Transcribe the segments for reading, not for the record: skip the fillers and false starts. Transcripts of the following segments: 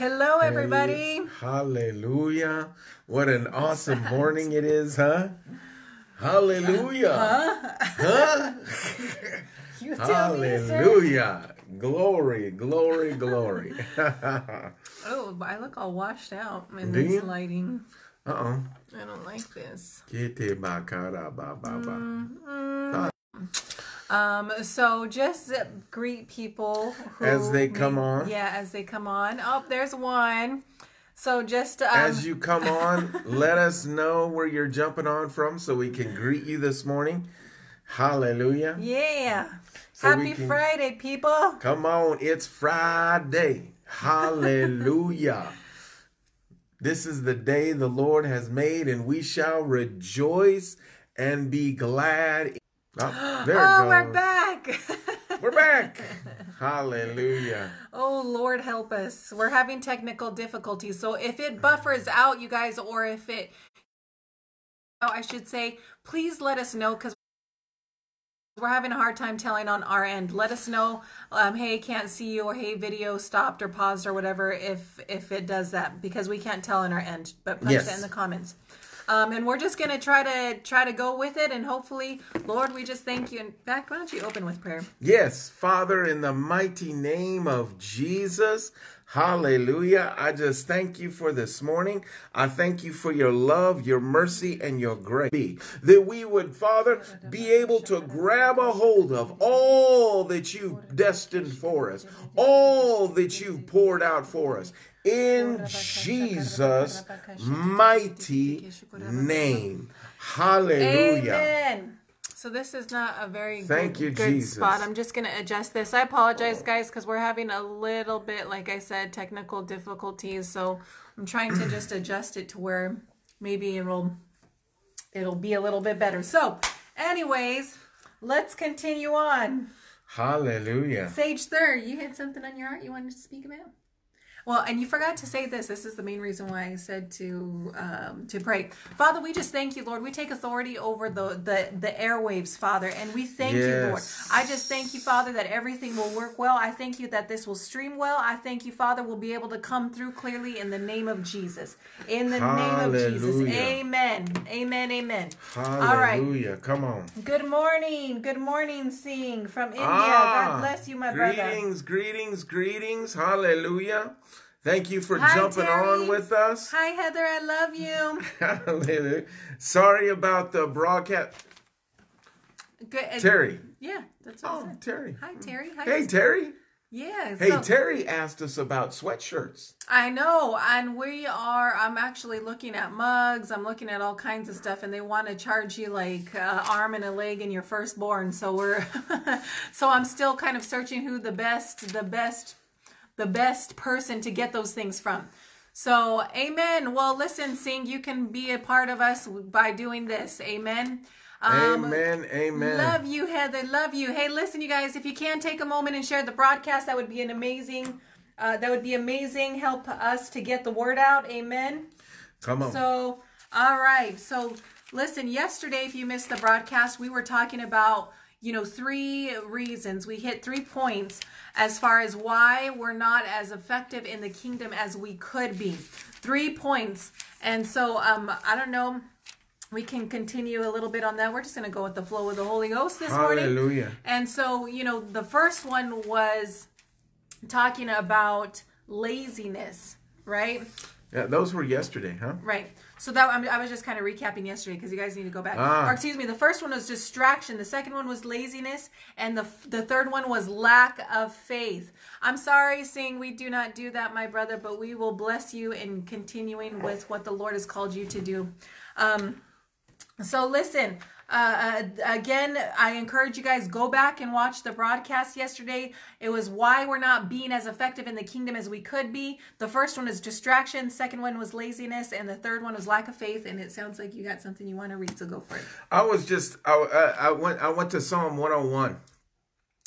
Hello, everybody. Hallelujah. What an awesome morning it is, huh? Hallelujah. You tell Hallelujah. Me, glory, glory, glory. Oh, but I look all washed out in this lighting. Uh-oh. I don't like this. So just greet people who as they come on. Yeah, as they come on. Oh, there's one. So just as you come on, let us know where you're jumping on from so we can greet you this morning. Hallelujah. Yeah. So happy Friday, people. Come on, it's Friday. Hallelujah. This is the day the Lord has made, and we shall rejoice and be glad. Oh, there it goes. We're back. We're back. Hallelujah. Oh, Lord, help us. We're having technical difficulties. So if it buffers out, you guys, or if it, I should say, please let us know, because we're having a hard time telling on our end. Let us know, hey, can't see you, or hey, video stopped or paused or whatever, if it does that, because we can't tell on our end. But punch that in the comments. And we're just going to try to go with it, and hopefully, Lord, we just thank you. In fact, why don't you open with prayer? Yes, Father, in the mighty name of Jesus, hallelujah, I just thank you for this morning. I thank you for your love, your mercy, and your grace. That we would, Father, be able to grab a hold of all that you've destined for us, all that you've poured out for us. In Jesus' mighty name. Hallelujah. Amen. So this is not a very good spot. I'm just going to adjust this. I apologize, guys, because we're having a little bit, like I said, technical difficulties. So I'm trying to just adjust it to where maybe it'll be a little bit better. So anyways, let's continue on. Hallelujah. Sage Third, you had something on your heart you wanted to speak about? Well, and you forgot to say this. This is the main reason why I said to pray. Father, we just thank you, Lord. We take authority over the airwaves, Father, and we thank you, Lord. I just thank you, Father, that everything will work well. I thank you that this will stream well. I thank you, Father, we'll be able to come through clearly in the name of Jesus. In the Hallelujah. Name of Jesus. Amen. Amen, amen. Hallelujah. All right. Come on. Good morning. Good morning, Singh from India. God bless you, my brother. Greetings, greetings, greetings. Hallelujah. Thank you for jumping on with us. Hi, Heather. I love you. Sorry about the broadcast. Good, Terry. Yeah, that's what I said. Terry. Hi, Terry. Hi, hey, Terry. Yeah. Hey, so Terry asked us about sweatshirts. I know. And we are, I'm actually looking at mugs. I'm looking at all kinds of stuff, and they want to charge you like arm and a leg in your firstborn. So we're, so I'm still kind of searching who the best person to get those things from. So, amen. Well, listen, Sing, you can be a part of us by doing this. Amen. Amen. Amen. Love you, Heather. Love you. Hey, listen, you guys, if you can take a moment and share the broadcast, that would be an amazing, help us to get the word out. Amen. Come on. So, all right. So listen, yesterday, if you missed the broadcast, we were talking about, you know, 3 reasons. We hit 3 points as far as why we're not as effective in the kingdom as we could be. 3 points. And so, I don't know, we can continue a little bit on that. We're just going to go with the flow of the Holy Ghost this morning. Hallelujah. And so, you know, the first one was talking about laziness, right? Yeah, those were yesterday, huh? Right. So that I was just kind of recapping yesterday because you guys need to go back. Or excuse me, the first one was distraction. The second one was laziness. And the third one was lack of faith. I'm sorry, Singh, we do not do that, my brother, but we will bless you in continuing with what the Lord has called you to do. So listen, again, I encourage you guys, go back and watch the broadcast yesterday. It was why we're not being as effective in the kingdom as we could be. The first one is distraction. Second one was laziness. And the third one was lack of faith. And it sounds like you got something you want to read, so go for it. I went to Psalm 101.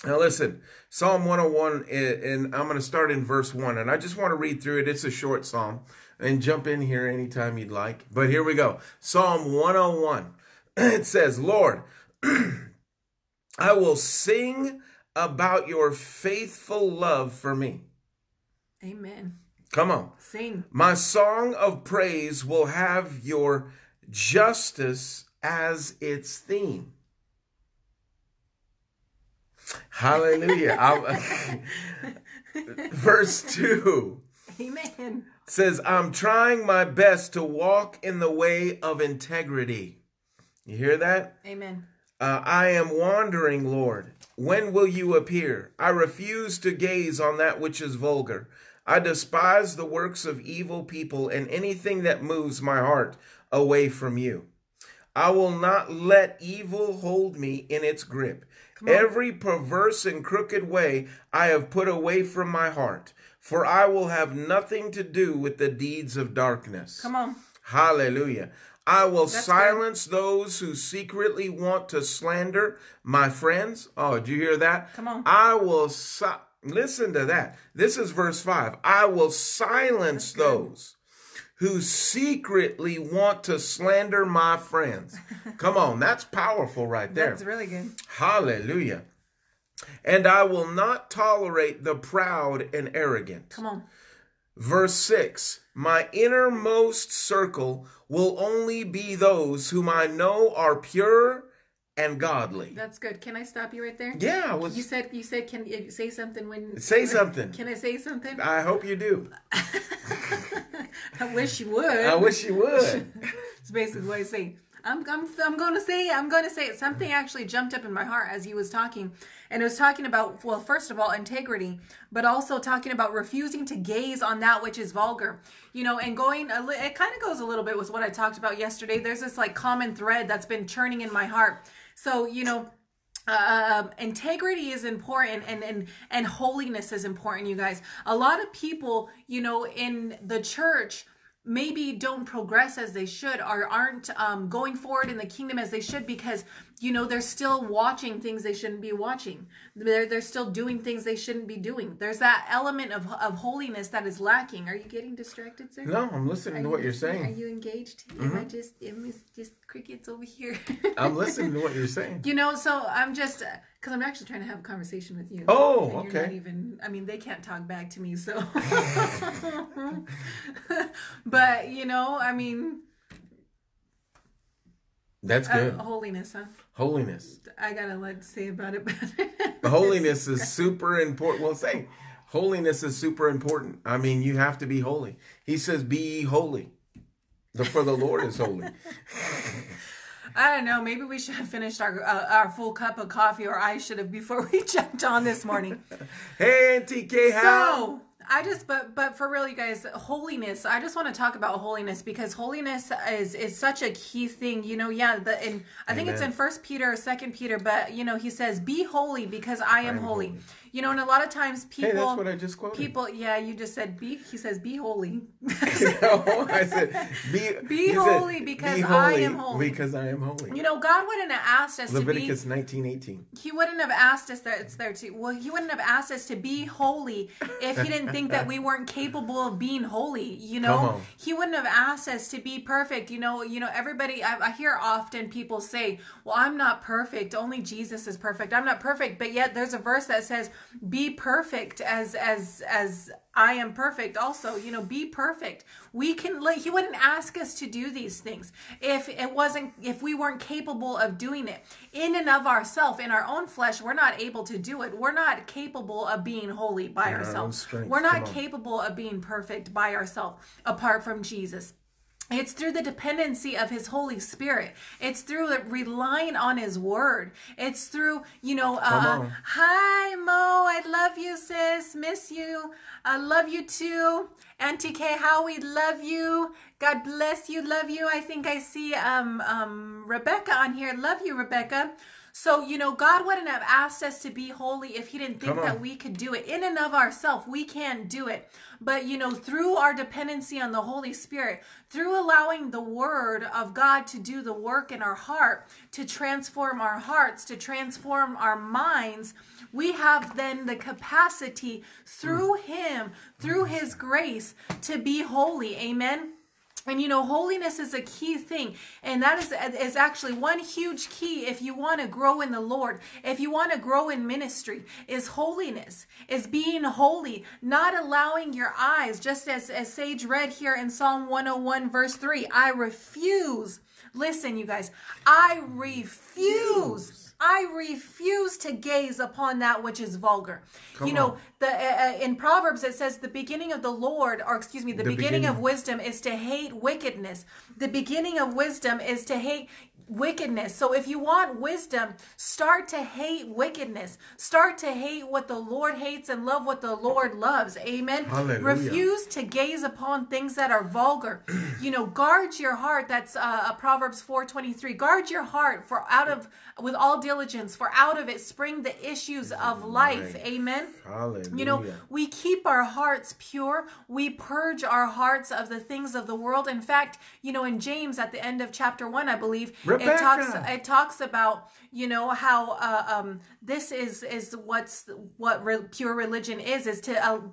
Now listen, Psalm 101, and I'm going to start in verse 1. And I just want to read through it. It's a short psalm. And jump in here anytime you'd like. But here we go. Psalm 101. It says, Lord, I will sing about your faithful love for me. Amen. Come on. Sing. My song of praise will have your justice as its theme. Hallelujah. Verse 2. Amen. Says, I'm trying my best to walk in the way of integrity. You hear that? Amen. I am wandering, Lord. When will you appear? I refuse to gaze on that which is vulgar. I despise the works of evil people and anything that moves my heart away from you. I will not let evil hold me in its grip. Every perverse and crooked way I have put away from my heart, for I will have nothing to do with the deeds of darkness. Come on. Hallelujah. I will silence those who secretly want to slander my friends. Oh, do you hear that? Come on. I will listen to that. This is verse 5. I will silence those who secretly want to slander my friends. Come on, that's powerful right there. That's really good. Hallelujah. And I will not tolerate the proud and arrogant. Come on. Verse 6, my innermost circle will only be those whom I know are pure and godly. That's good. Can I stop you right there? Yeah. Well, you said, can you say something when... Say something. Can I say something? I hope you do. I wish you would. I wish you would. It's basically what I say. I'm going to say it. Something actually jumped up in my heart as he was talking. And it was talking about, well, first of all, integrity, but also talking about refusing to gaze on that which is vulgar, you know, and going, it kind of goes a little bit with what I talked about yesterday. There's this like common thread that's been churning in my heart. So, you know, integrity is important and holiness is important, you guys. A lot of people, you know, in the church maybe don't progress as they should or aren't going forward in the kingdom as they should because, you know, they're still watching things they shouldn't be watching. They're still doing things they shouldn't be doing. There's that element of holiness that is lacking. Are you getting distracted, sir? No, I'm listening to what you're saying. Are you engaged? Mm-hmm. Am I just crickets over here? I'm listening to what you're saying. You know, so I'm just... Because I'm actually trying to have a conversation with you. Oh, okay. You're not even, I mean, they can't talk back to me, so. But, you know, I mean. That's good. Holiness, huh? Holiness. I got a lot to say about it. But holiness is super important. Well, say, holiness is super important. I mean, you have to be holy. He says, be ye holy, for the Lord is holy. I don't know. Maybe we should have finished our full cup of coffee, or I should have before we jumped on this morning. Hey, Auntie K, how? So but for real, you guys, holiness. I just want to talk about holiness because holiness is such a key thing. You know, yeah. And I think it's in 1 Peter or 2 Peter, but you know, he says, "Be holy, because I am holy." You know, and a lot of times people. Hey, that's what I just quoted. People, yeah, you just said be. He says, "Be holy." No, I said, "Be holy, because I am holy." Because I am holy. You know, God wouldn't have asked us to be. Leviticus 19:18. He wouldn't have asked us that. It's there too. Well, he wouldn't have asked us to be holy if he didn't think that we weren't capable of being holy. You know, he wouldn't have asked us to be perfect. You know, everybody. I hear often people say, "Well, I'm not perfect. Only Jesus is perfect. I'm not perfect." But yet, there's a verse that says, be perfect as I am perfect also, you know, be perfect. We can, like, he wouldn't ask us to do these things if we weren't capable of doing it in and of ourselves, in our own flesh. We're not able to do it. We're not capable of being holy by ourselves. We're not capable of being perfect by ourselves apart from Jesus. It's through the dependency of his Holy Spirit. It's through relying on his word. It's through, you know, hi, Mo, I love you, sis, miss you. I love you too. Auntie K, how we love you. God bless you, love you. I think I see Rebecca on here. Love you, Rebecca. So, you know, God wouldn't have asked us to be holy if he didn't think that we could do it. In and of ourselves, we can't do it. But, you know, through our dependency on the Holy Spirit, through allowing the word of God to do the work in our heart, to transform our hearts, to transform our minds, we have then the capacity through him, through his grace, to be holy. Amen. And you know, holiness is a key thing, and that is actually one huge key if you want to grow in the Lord, if you want to grow in ministry, is holiness, is being holy, not allowing your eyes, just as Sage read here in Psalm 101 verse 3, I refuse, listen you guys, I refuse to gaze upon that which is vulgar. In Proverbs it says the beginning of wisdom is to hate wickedness. The beginning of wisdom is to hate wickedness. So if you want wisdom, start to hate wickedness. Start to hate what the Lord hates and love what the Lord loves. Amen. Hallelujah. Refuse to gaze upon things that are vulgar. You know, guard your heart. That's Proverbs 4:23. Guard your heart, for out of with all diligence, for out of it spring the issues of life. Amen. Hallelujah. You know, we keep our hearts pure. We purge our hearts of the things of the world. In fact, you know, in James at the end of chapter 1, I believe, it talks about, you know, how this is what pure religion is to,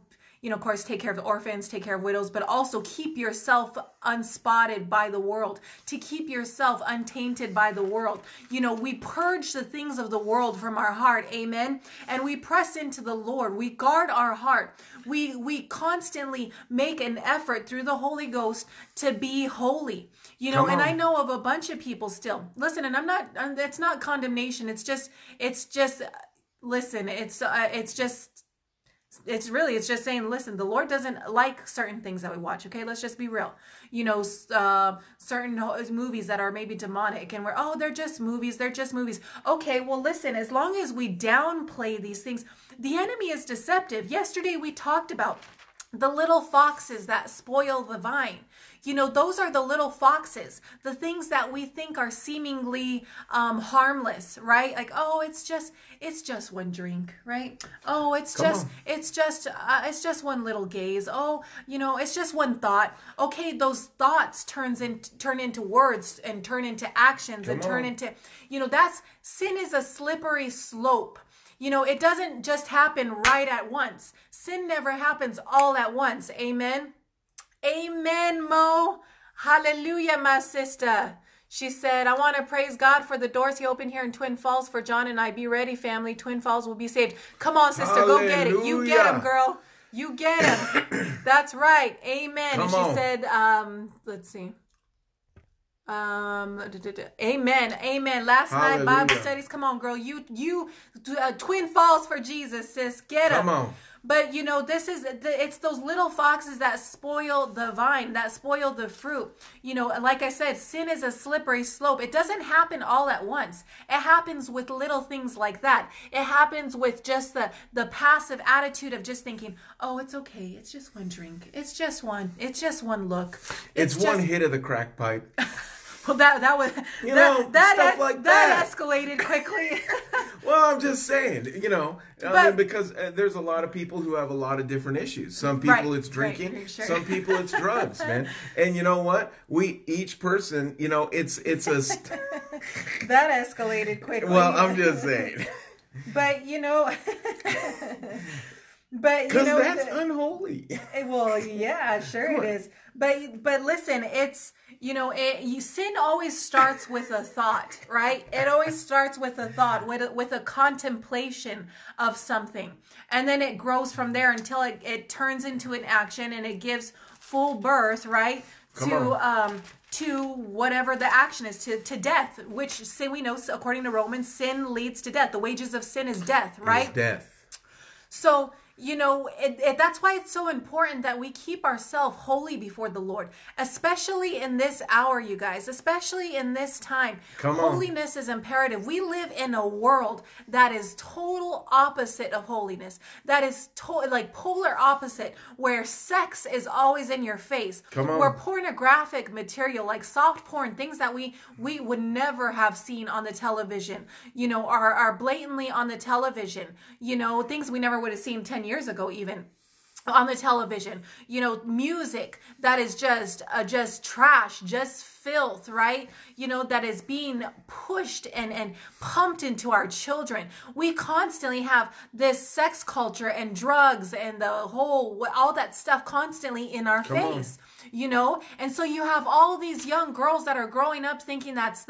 you know, of course, take care of the orphans, take care of widows, but also keep yourself unspotted by the world, to keep yourself untainted by the world. You know, we purge the things of the world from our heart. Amen. And we press into the Lord. We guard our heart. We constantly make an effort through the Holy Ghost to be holy. You know, and I know of a bunch of people still. Listen, and I'm not, it's not condemnation. It's just saying, listen, the Lord doesn't like certain things that we watch. Okay, let's just be real. You know, certain movies that are maybe demonic, and we're, oh, they're just movies. They're just movies. Okay, well, listen, as long as we downplay these things, the enemy is deceptive. Yesterday we talked about the little foxes that spoil the vine. You know, those are the little foxes, the things that we think are seemingly harmless, right? Like, oh, it's just one drink, right? Oh, it's just one little gaze. Oh, you know, it's just one thought. Okay, those thoughts turn into words and turn into actions and turn into, you know, that's, sin is a slippery slope. You know, it doesn't just happen right at once. Sin never happens all at once. Amen. Amen, Mo. Hallelujah, my sister. She said, I want to praise God for the doors he opened here in Twin Falls for John and I. Be ready, family. Twin Falls will be saved. Come on, sister. Hallelujah. Go get it. You get him, girl. You get him. That's right. Amen. She said, let's see. Amen. Amen. Last Hallelujah. Night, Bible studies. Come on, girl. You Twin Falls for Jesus, sis. Get him. Come on. But, you know, this is, it's those little foxes that spoil the vine, that spoil the fruit. You know, like I said, sin is a slippery slope. It doesn't happen all at once. It happens with little things like that. It happens with just the passive attitude of just thinking, oh, it's okay. It's just one drink. It's just one look. It's one hit of the crack pipe. Well, that escalated quickly. Well, I'm just saying, you know, because there's a lot of people who have a lot of different issues. Some people it's drinking, sure. Some people it's drugs, man. And you know what? We each person, you know, it's a that escalated quickly. Well, I'm just saying. But you know. But you know, that's unholy. Well, yeah, sure it is. But listen, it's, you know, sin always starts with a thought, right? It always starts with a thought, with a contemplation of something, and then it grows from there until it turns into an action, and it gives full birth, right? To whatever the action is, to death. Which sin, we know, according to Romans, sin leads to death. The wages of sin is death, right? It's death. So, you know, that's why it's so important that we keep ourselves holy before the Lord, especially in this hour, you guys, especially in this time. Holiness is imperative. We live in a world that is total opposite of holiness. That is like polar opposite, where sex is always in your face. Where pornographic material, like soft porn, things that we would never have seen on the television, you know, are blatantly on the television, you know, things we never would have seen 10 years ago even. on the television, you know, music that is just trash, just filth, right? You know, that is being pushed and pumped into our children. We constantly have this sex culture and drugs and all that stuff constantly in our face, you know? And so you have all these young girls that are growing up thinking that's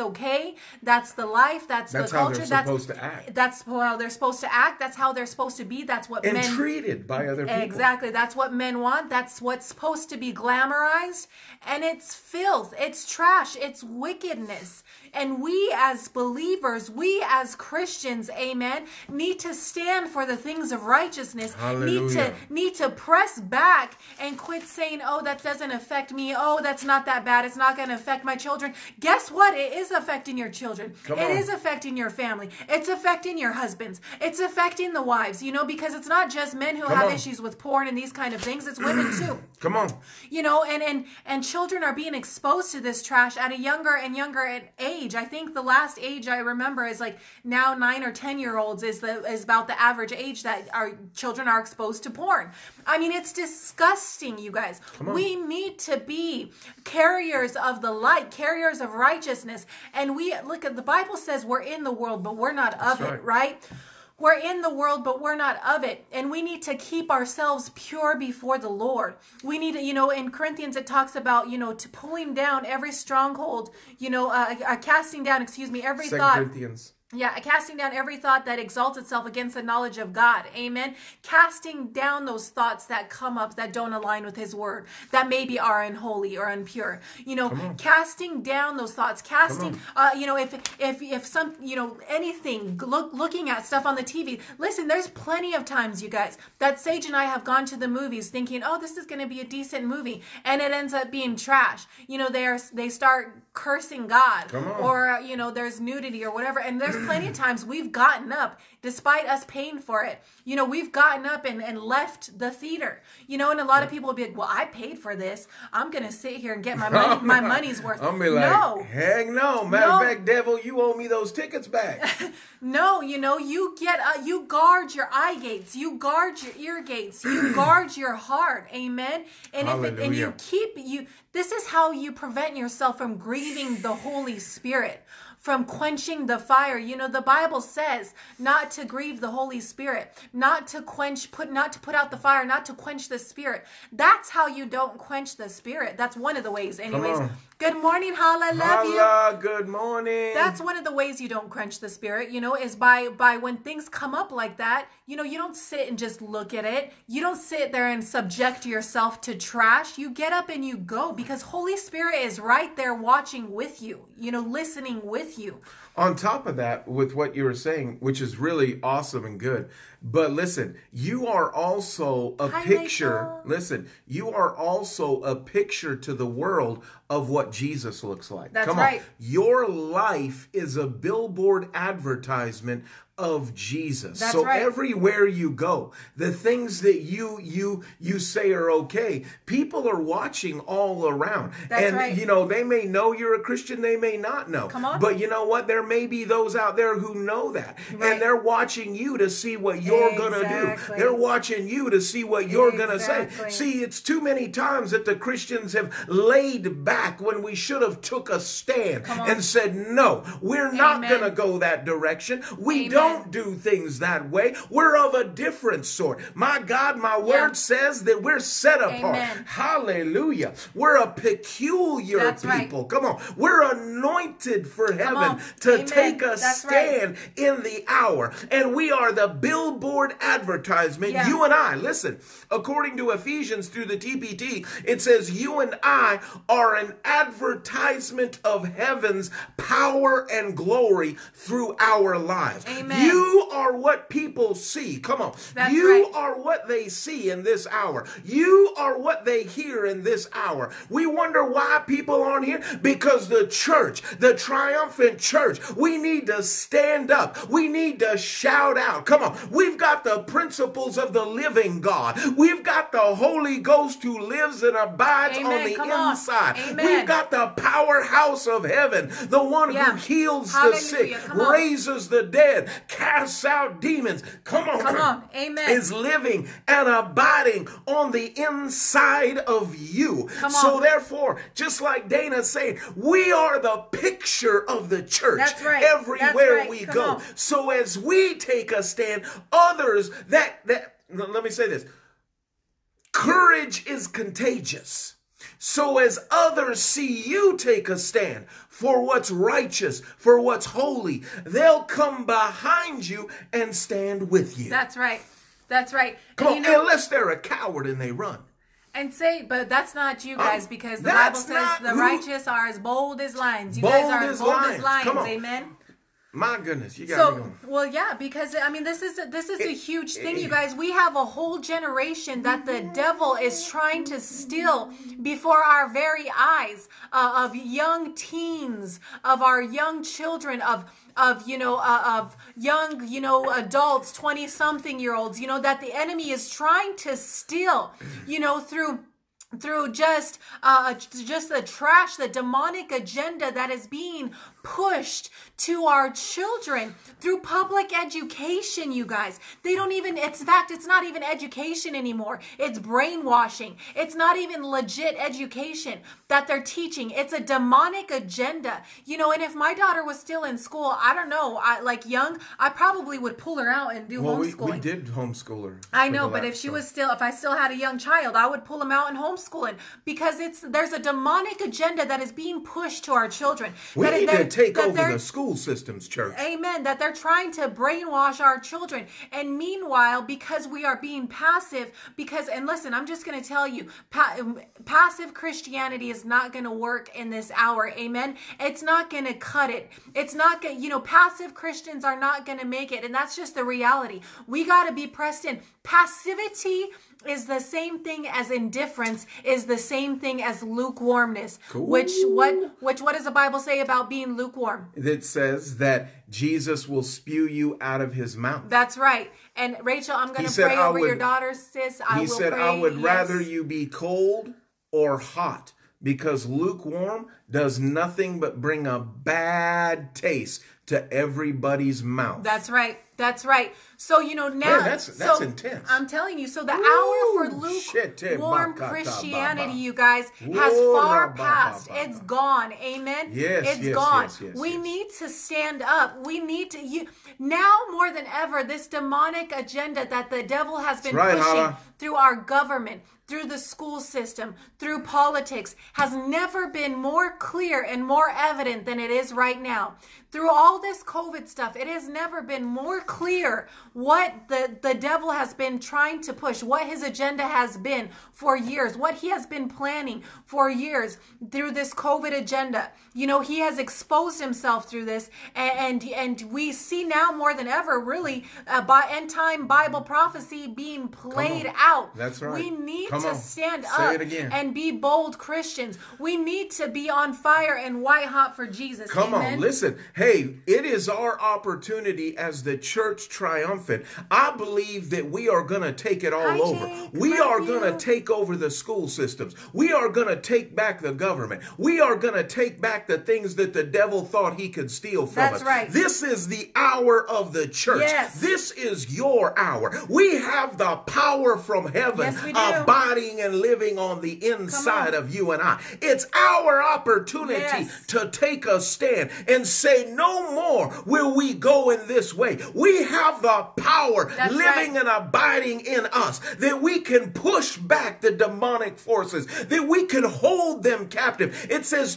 okay. That's the life. That's the culture. That's how they're supposed to act. That's how they're supposed to act. That's how they're supposed to be. That's what men... treated by other people. Exactly. That's what men want. That's what's supposed to be glamorized. And it's filth. It's trash. It's wickedness. And we as believers, we as Christians, amen, need to stand for the things of righteousness. Hallelujah. Need to press back and quit saying, oh, that doesn't affect me. Oh, that's not that bad. It's not going to affect my children. Guess what? It is affecting your children. It is affecting your family. It's affecting your husbands. It's affecting the wives, you know, because it's not just men who have issues with porn and these kind of things. It's women too. Come on. You know, and children are being exposed to this trash at a younger and younger age. I think the last age I remember is like now 9 or 10 year olds is about the average age that our children are exposed to porn. I mean, it's disgusting, you guys. We need to be carriers of the light, carriers of righteousness. And we look at the Bible says we're in the world, but we're not of it, right? We're in the world, but we're not of it. And we need to keep ourselves pure before the Lord. We need to, you know, in Corinthians, it talks about, you know, to pulling down every stronghold, you know, casting down, excuse me, every thought. 2 Corinthians. Yeah, casting down every thought that exalts itself against the knowledge of God. Amen. Casting down those thoughts that come up that don't align with his word, that maybe are unholy or impure. You know, casting down those thoughts, casting, you know, if some, you know, anything, looking at stuff on the TV. Listen, there's plenty of times, you guys, that Sage and I have gone to the movies thinking, oh, this is going to be a decent movie. And it ends up being trash. You know, they start cursing God, or, you know, there's nudity or whatever. And there's plenty of times we've gotten up, despite us paying for it. You know, we've gotten up and left the theater. You know, and a lot of people will be like, well, I paid for this. I'm going to sit here and get my money, my money's worth. I'm going to be like, no. Heck no. Matter of fact, devil, you owe me those tickets back. No, you know, you get, you guard your eye gates. You guard your ear gates. You guard your heart. Amen. And, and you keep, this is how you prevent yourself from grieving the Holy Spirit, from quenching the fire. You know, the Bible says not to grieve the Holy Spirit, not to put out the fire, not to quench the Spirit. That's how you don't quench the Spirit. That's one of the ways anyways. Good morning, Hala, love you. Good morning. That's one of the ways you don't quench the Spirit, you know, is by when things come up like that, you know, you don't sit and just look at it. You don't sit there and subject yourself to trash. You get up and you go, because Holy Spirit is right there watching with you, you know, listening with you. On top of that, with what you were saying, which is really awesome and good, but listen, you are also a picture. Rachel. Listen, you are also a picture to the world of what Jesus looks like. That's right. Come on. Your life is a billboard advertisement of Jesus. That's right. Everywhere you go, the things that you say are okay, people are watching all around. That's right. You know, they may know you're a Christian, they may not know. Come on. But you know what? There may be those out there who know that. Right. And they're watching you to see what you're going to do. They're watching you to see what you're going to say. See, it's too many times that the Christians have laid back when we should have took a stand and said, no, we're not going to go that direction. We don't do things that way. We're of a different sort. My God, my word says that we're set apart. Hallelujah. We're a peculiar people. Come on. We're anointed for heaven to take a stand in the hour. And we are the billboard advertisement. Yeah. You and I, listen, according to Ephesians through the TPT, it says you and I are an advertisement of heaven's power and glory through our lives. Amen. You are what people see. Come on. You are what they see in this hour. You are what they hear in this hour. We wonder why people aren't here, because the church, the triumphant church, we need to stand up. We need to shout out. Come on. We've got the principles of the living God. We've got the Holy Ghost who lives and abides on the inside. We've got the powerhouse of heaven, the one who heals the sick, raises the dead, casts out demons. Come on. Come on. Amen. Is living and abiding on the inside of you. Come on. So therefore, just like Dana said, we are the picture of the church. That's right. Everywhere we go. So as we take a stand, others that let me say this. Courage is contagious. So as others see you take a stand for what's righteous, for what's holy, they'll come behind you and stand with you. That's right. That's right. Come on, unless they're a coward and they run. And say, but that's not you guys, because the Bible says the righteous are as bold as lions. You guys are as bold as lions. Amen. My goodness, you got me going. Well, yeah, because I mean, this is a huge thing, you guys. We have a whole generation that the devil is trying to steal before our very eyes, of young teens, of our young children, of young, adults, 20-something-year-olds, that the enemy is trying to steal, through just the trash, the demonic agenda that is being pushed to our children through public education, you guys. They don't even, in fact, it's not even education anymore. It's brainwashing. It's not even legit education that they're teaching. It's a demonic agenda, and if my daughter was still in school, I don't know, I probably would pull her out and do homeschooling. We did homeschool her. I know, but if I still had a young child, I would pull them out and homeschooling, because there's a demonic agenda that is being pushed to our children. We need to take over the school systems, church. Amen. That they're trying to brainwash our children. And meanwhile, because we are being passive, and listen, I'm just going to tell you, passive Christianity is not going to work in this hour. Amen. It's not going to cut it. It's not going to, passive Christians are not going to make it. And that's just the reality. We got to be pressed in. Passivity is the same thing as indifference, is the same thing as lukewarmness. Cool. What does the Bible say about being lukewarm? It says that Jesus will spew you out of his mouth. That's right. And Rachel, I'm going to pray over your daughter, sis. He said, I would rather you be cold or hot, because lukewarm does nothing but bring a bad taste to everybody's mouth. That's right. That's right. So, now, man, that's intense. I'm telling you. So the hour for lukewarm Christianity, you guys, has far passed. It's gone. Amen. Yes, it's gone. Yes, we need to stand up. We need to, now more than ever, this demonic agenda that the devil has been pushing through our government, through the school system, through politics, has never been more clear and more evident than it is right now. Through all this COVID stuff, it has never been more clear what the devil has been trying to push, what his agenda has been for years, what he has been planning for years through this COVID agenda. He has exposed himself through this, and we see now more than ever, really, by end time Bible prophecy being played out. That's right. We need to stand up and be bold Christians. We need to be on fire and white hot for Jesus. Come on, listen. Hey, it is our opportunity as the church triumphant. I believe that we are going to take it all over. We are going to take over the school systems. We are going to take back the government. We are going to take back the things that the devil thought he could steal from us. That's right. This is the hour of the church. Yes. This is your hour. We have the power from heaven abiding and living on the inside of you and I. It's our opportunity to take a stand and say, no more will we go in this way. We have the power living and abiding in us, that we can push back the demonic forces, that we can hold them captive. It says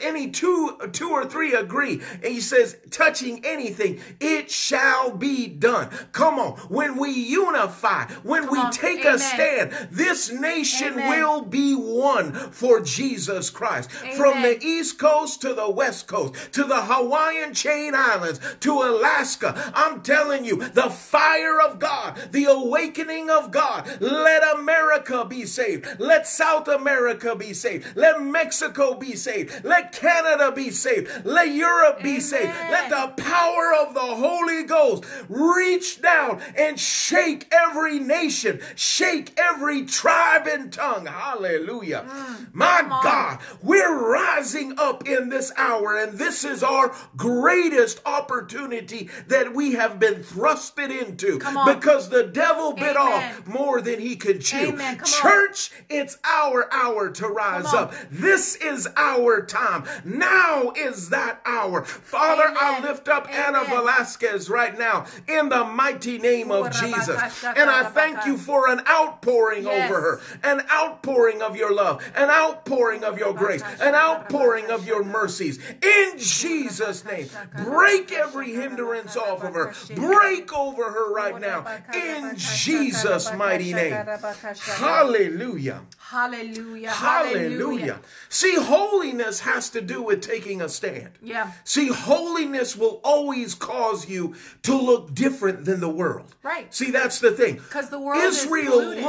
any two or three agree. And he says, touching anything, it shall be done. Come on. When we unify, when we take a stand, this nation will be one for Jesus Christ. From the East Coast to the West Coast, to the Hawaiian chain islands, to Alaska. I'm telling you, the fire of God, the awakening of God. Let America be saved. Let South America be saved. Let Mexico be saved. Let Canada be saved. Let Europe be saved. Let the power of the Holy Ghost reach down and shake every nation, shake every tribe and tongue. Hallelujah. My God, we're rising up in this hour, and this is is our greatest opportunity that we have been thrusted into. Because the devil bit off more than he could chew. Church, it's our hour to rise up. This is our time. Now is that hour. Father, I lift up Anna Velasquez right now in the mighty name of Jesus. And I thank you for an outpouring over her, an outpouring of your love, an outpouring of your grace, an outpouring of your mercies. In Jesus' name, break every hindrance off of her. Break over her right now in Jesus' mighty name. Hallelujah. Hallelujah. Hallelujah. See, holiness has to do with taking a stand. Yeah. See, holiness will always cause you to look different than the world. Right. See, that's the thing. Because the world is polluted.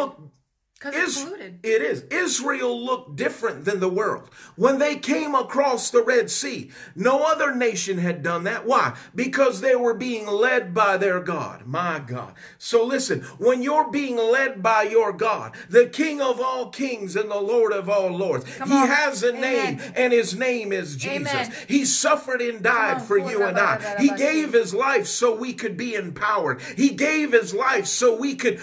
It is. Israel looked different than the world. When they came across the Red Sea, no other nation had done that. Why? Because they were being led by their God. My God. So listen, when you're being led by your God, the King of all kings and the Lord of all lords, He has a name, and His name is Jesus. He suffered and died for you and I. He gave His life so we could be empowered. He gave His life so we could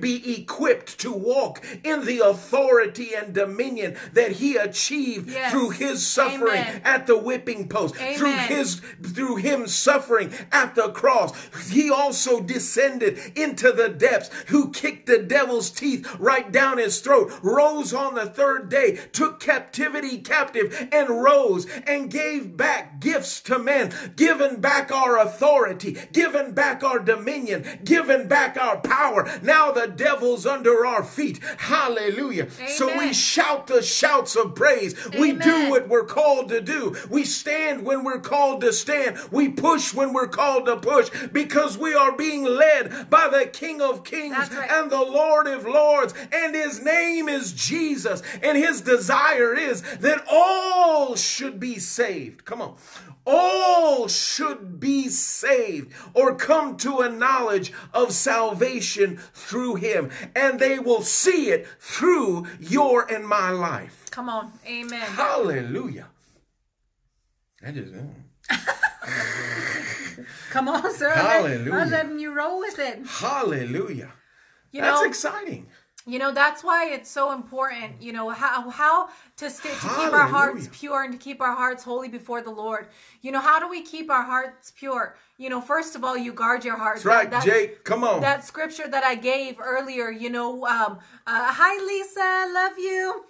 be equipped to walk in the authority and dominion that He achieved through His suffering at the whipping post, through Him suffering at the cross. He also descended into the depths, who kicked the devil's teeth right down his throat, rose on the third day, took captivity captive, and rose and gave back gifts to men, given back our authority, given back our dominion, given back our power. Now the devil's under our feet. Hallelujah. So we shout the shouts of praise. We do what we're called to do. We stand when we're called to stand. We push when we're called to push, because we are being led by the King of kings and the Lord of lords, and His name is Jesus, and His desire is that all should be saved. Come on. All should be saved, or come to a knowledge of salvation through Him, and they will see it through your and my life. Come on. Amen. Hallelujah. I just come on, sir. Hallelujah. I'm letting you roll with it. Hallelujah. You know, that's exciting. You know, that's why it's so important, you know, how to keep our hearts pure and to keep our hearts holy before the Lord. You know, how do we keep our hearts pure? You know, first of all, you guard your heart. That's right, Jake. Come on. That scripture that I gave earlier, you know, hi, Lisa. I love you.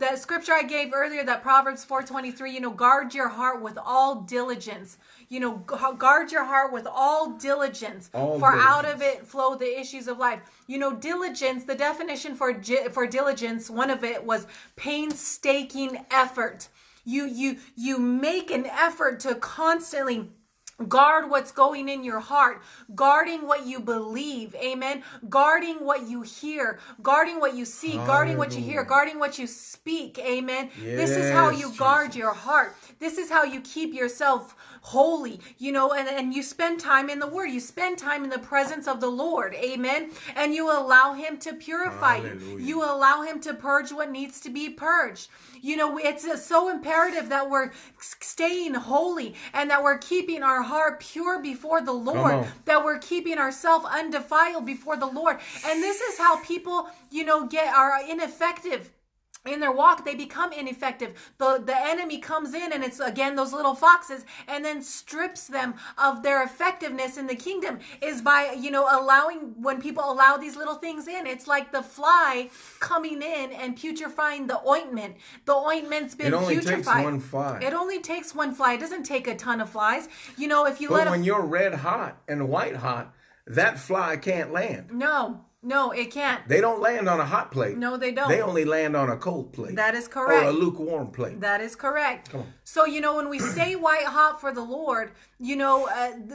That scripture I gave earlier, that Proverbs 4:23, you know, guard your heart with all diligence. You know, guard your heart with all diligence, out of it flow the issues of life. You know, diligence, the definition for diligence, one of it was painstaking effort. You make an effort to constantly guard what's going in your heart, guarding what you believe, amen, guarding what you hear, guarding what you see, guarding what you hear, guarding what you speak, amen. Yes, this is how you guard your heart. This is how you keep yourself holy, you know, and you spend time in the Word. You spend time in the presence of the Lord, amen, and you allow Him to purify you. You allow Him to purge what needs to be purged. You know, it's so imperative that we're staying holy and that we're keeping our heart pure before the Lord, that we're keeping ourselves undefiled before the Lord. And this is how people, you know, are ineffective in their walk. They become ineffective. The enemy comes in, and it's again those little foxes, and then strips them of their effectiveness in the kingdom, is by, you know, when people allow these little things in. It's like the fly coming in and putrefying the ointment. The ointment's been putrefied. It only takes one fly. It only takes one fly. It doesn't take a ton of flies. You know, if you let when you're red hot and white hot, that fly can't land. No, it can't. They don't land on a hot plate. No, they don't. They only land on a cold plate. That is correct. Or a lukewarm plate. That is correct. Come on. So, you know, when we stay white hot for the Lord, you know,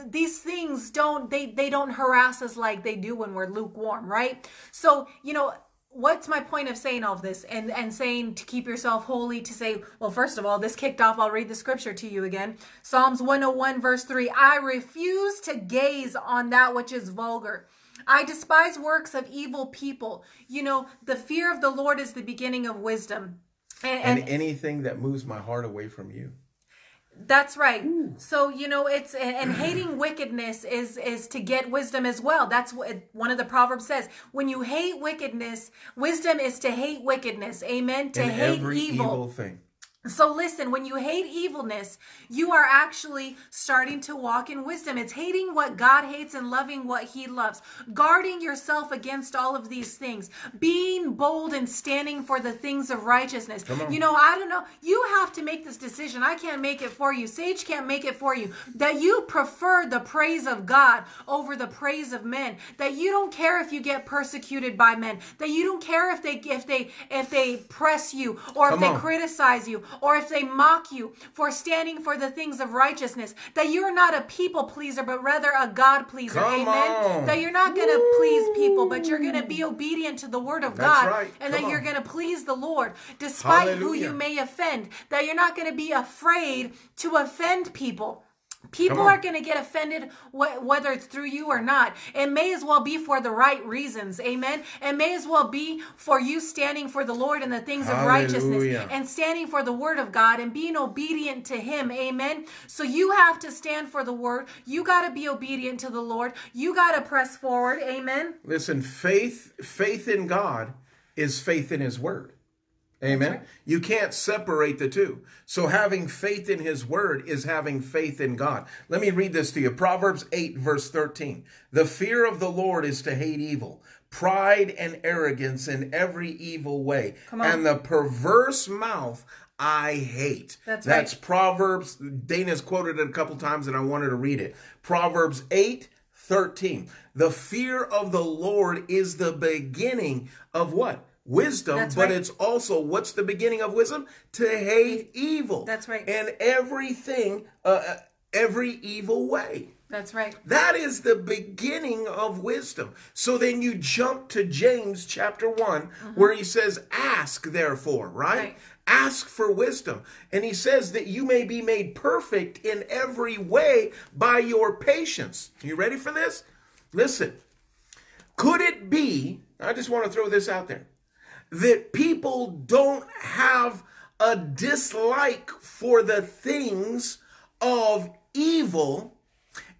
these things don't harass us like they do when we're lukewarm, right? So, you know, what's my point of saying all of this and saying to keep yourself holy, to say, well, first of all, this kicked off. I'll read the scripture to you again. Psalms 101 verse 3, I refuse to gaze on that which is vulgar. I despise works of evil people. You know, the fear of the Lord is the beginning of wisdom. And anything that moves my heart away from you. That's right. Ooh. So, you know, it's, and hating wickedness is to get wisdom as well. That's what one of the Proverbs says. When you hate wickedness, wisdom is to hate wickedness. Amen. To and hate every evil thing. So listen, when you hate evilness, you are actually starting to walk in wisdom. It's hating what God hates and loving what he loves. Guarding yourself against all of these things. Being bold and standing for the things of righteousness. You know, I don't know. You have to make this decision. I can't make it for you. Sage can't make it for you. That you prefer the praise of God over the praise of men. That you don't care if you get persecuted by men. That you don't care if they press you or if they criticize you, or if they mock you for standing for the things of righteousness, that you're not a people pleaser, but rather a God pleaser. Amen. That you're not going to please people, but you're going to be obedient to the word of God. Right. And that you're going to please the Lord, despite who you may offend. That you're not going to be afraid to offend people. People are going to get offended whether it's through you or not. It may as well be for the right reasons. Amen. It may as well be for you standing for the Lord and the things of righteousness and standing for the word of God and being obedient to him. Amen. So you have to stand for the word. You got to be obedient to the Lord. You got to press forward. Amen. Listen, faith in God is faith in his word. Amen. Right. You can't separate the two. So having faith in his word is having faith in God. Let me read this to you. Proverbs 8, verse 13. The fear of the Lord is to hate evil, pride and arrogance in every evil way. And the perverse mouth I hate. That's right. Proverbs. Dana's quoted it a couple times and I wanted to read it. Proverbs 8, 13. The fear of the Lord is the beginning of what? Wisdom, but it's also, what's the beginning of wisdom? To hate evil. That's right. And everything, every evil way. That's right. That is the beginning of wisdom. So then you jump to James chapter 1, where he says, ask therefore, right? Ask for wisdom. And he says that you may be made perfect in every way by your patience. You ready for this? Listen, could it be, I just want to throw this out there, that people don't have a dislike for the things of evil,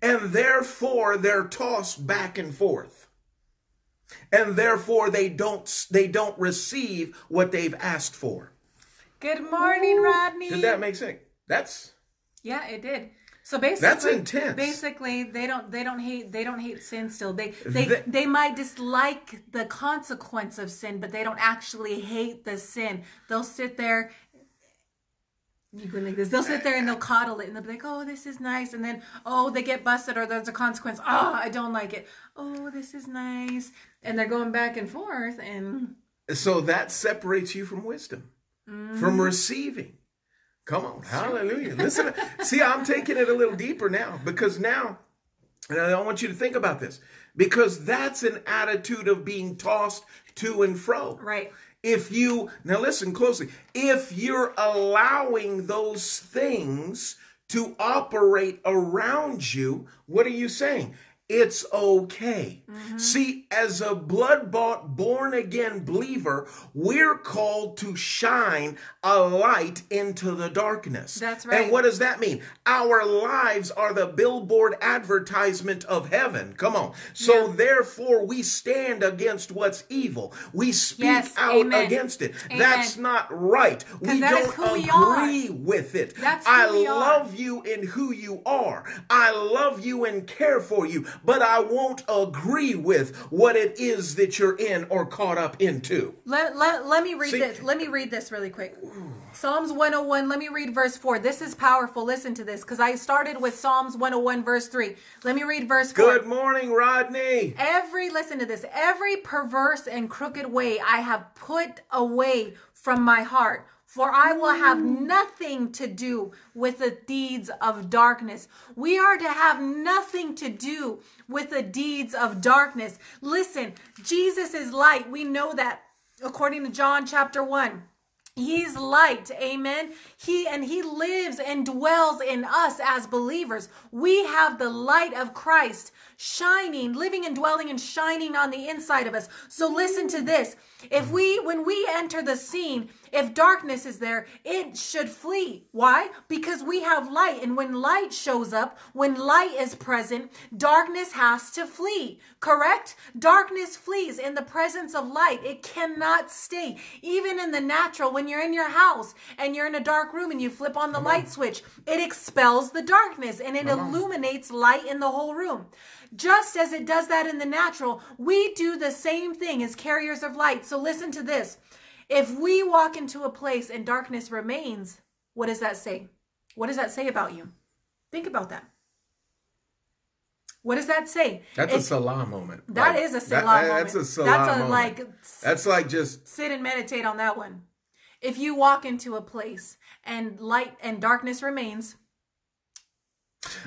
and therefore they're tossed back and forth, and therefore they don't receive what they've asked for. Good morning, Rodney. Did that make sense? Yeah, it did. So basically, that's intense. Basically, they don't hate sin still. They might dislike the consequence of sin, but they don't actually hate the sin. They'll sit there. You can like this. They'll sit there and they'll coddle it and they'll be like, oh, this is nice. And then, oh, they get busted or there's a consequence. Oh, I don't like it. Oh, this is nice. And they're going back and forth. And so that separates you from wisdom, from receiving. Come on. Hallelujah. Listen. See, I'm taking it a little deeper now because now, and I want you to think about this, because that's an attitude of being tossed to and fro. Right. If you, now listen closely, if you're allowing those things to operate around you, what are you saying? It's okay. See, as a blood-bought, born-again believer, we're called to shine a light into the darkness. That's right. And what does that mean? Our lives are the billboard advertisement of heaven. Come on. So therefore, we stand against what's evil. We speak out against it. Amen. That's not right. We don't agree with it. That's who we are. I love you in who you are. I love you and care for you. But I won't agree with what it is that you're in or caught up into. Let me read this. Let me read this really quick. Psalms 101. Let me read verse 4. This is powerful. Listen to this because I started with Psalms 101 verse 3. Let me read verse 4. Good morning, Rodney. Listen to this. Every perverse and crooked way I have put away from my heart. For I will have nothing to do with the deeds of darkness. We are to have nothing to do with the deeds of darkness. Listen, Jesus is light. We know that according to John chapter 1. He's light. Amen. He lives and dwells in us as believers. We have the light of Christ shining, living and dwelling and shining on the inside of us. So listen to this. When we enter the scene, if darkness is there, it should flee. Why? Because we have light. And when light shows up, when light is present, darkness has to flee. Correct? Darkness flees in the presence of light. It cannot stay. Even in the natural, when you're in your house and you're in a dark room and you flip on the light switch, it expels the darkness and it illuminates light in the whole room. Just as it does that in the natural, we do the same thing as carriers of light. So listen to this. If we walk into a place and darkness remains, what does that say? What does that say about you? Think about that. What does that say? That's a Salah moment. That is a Salah moment. That's a Salah moment. That's like just sit and meditate on that one. If you walk into a place and light and darkness remains,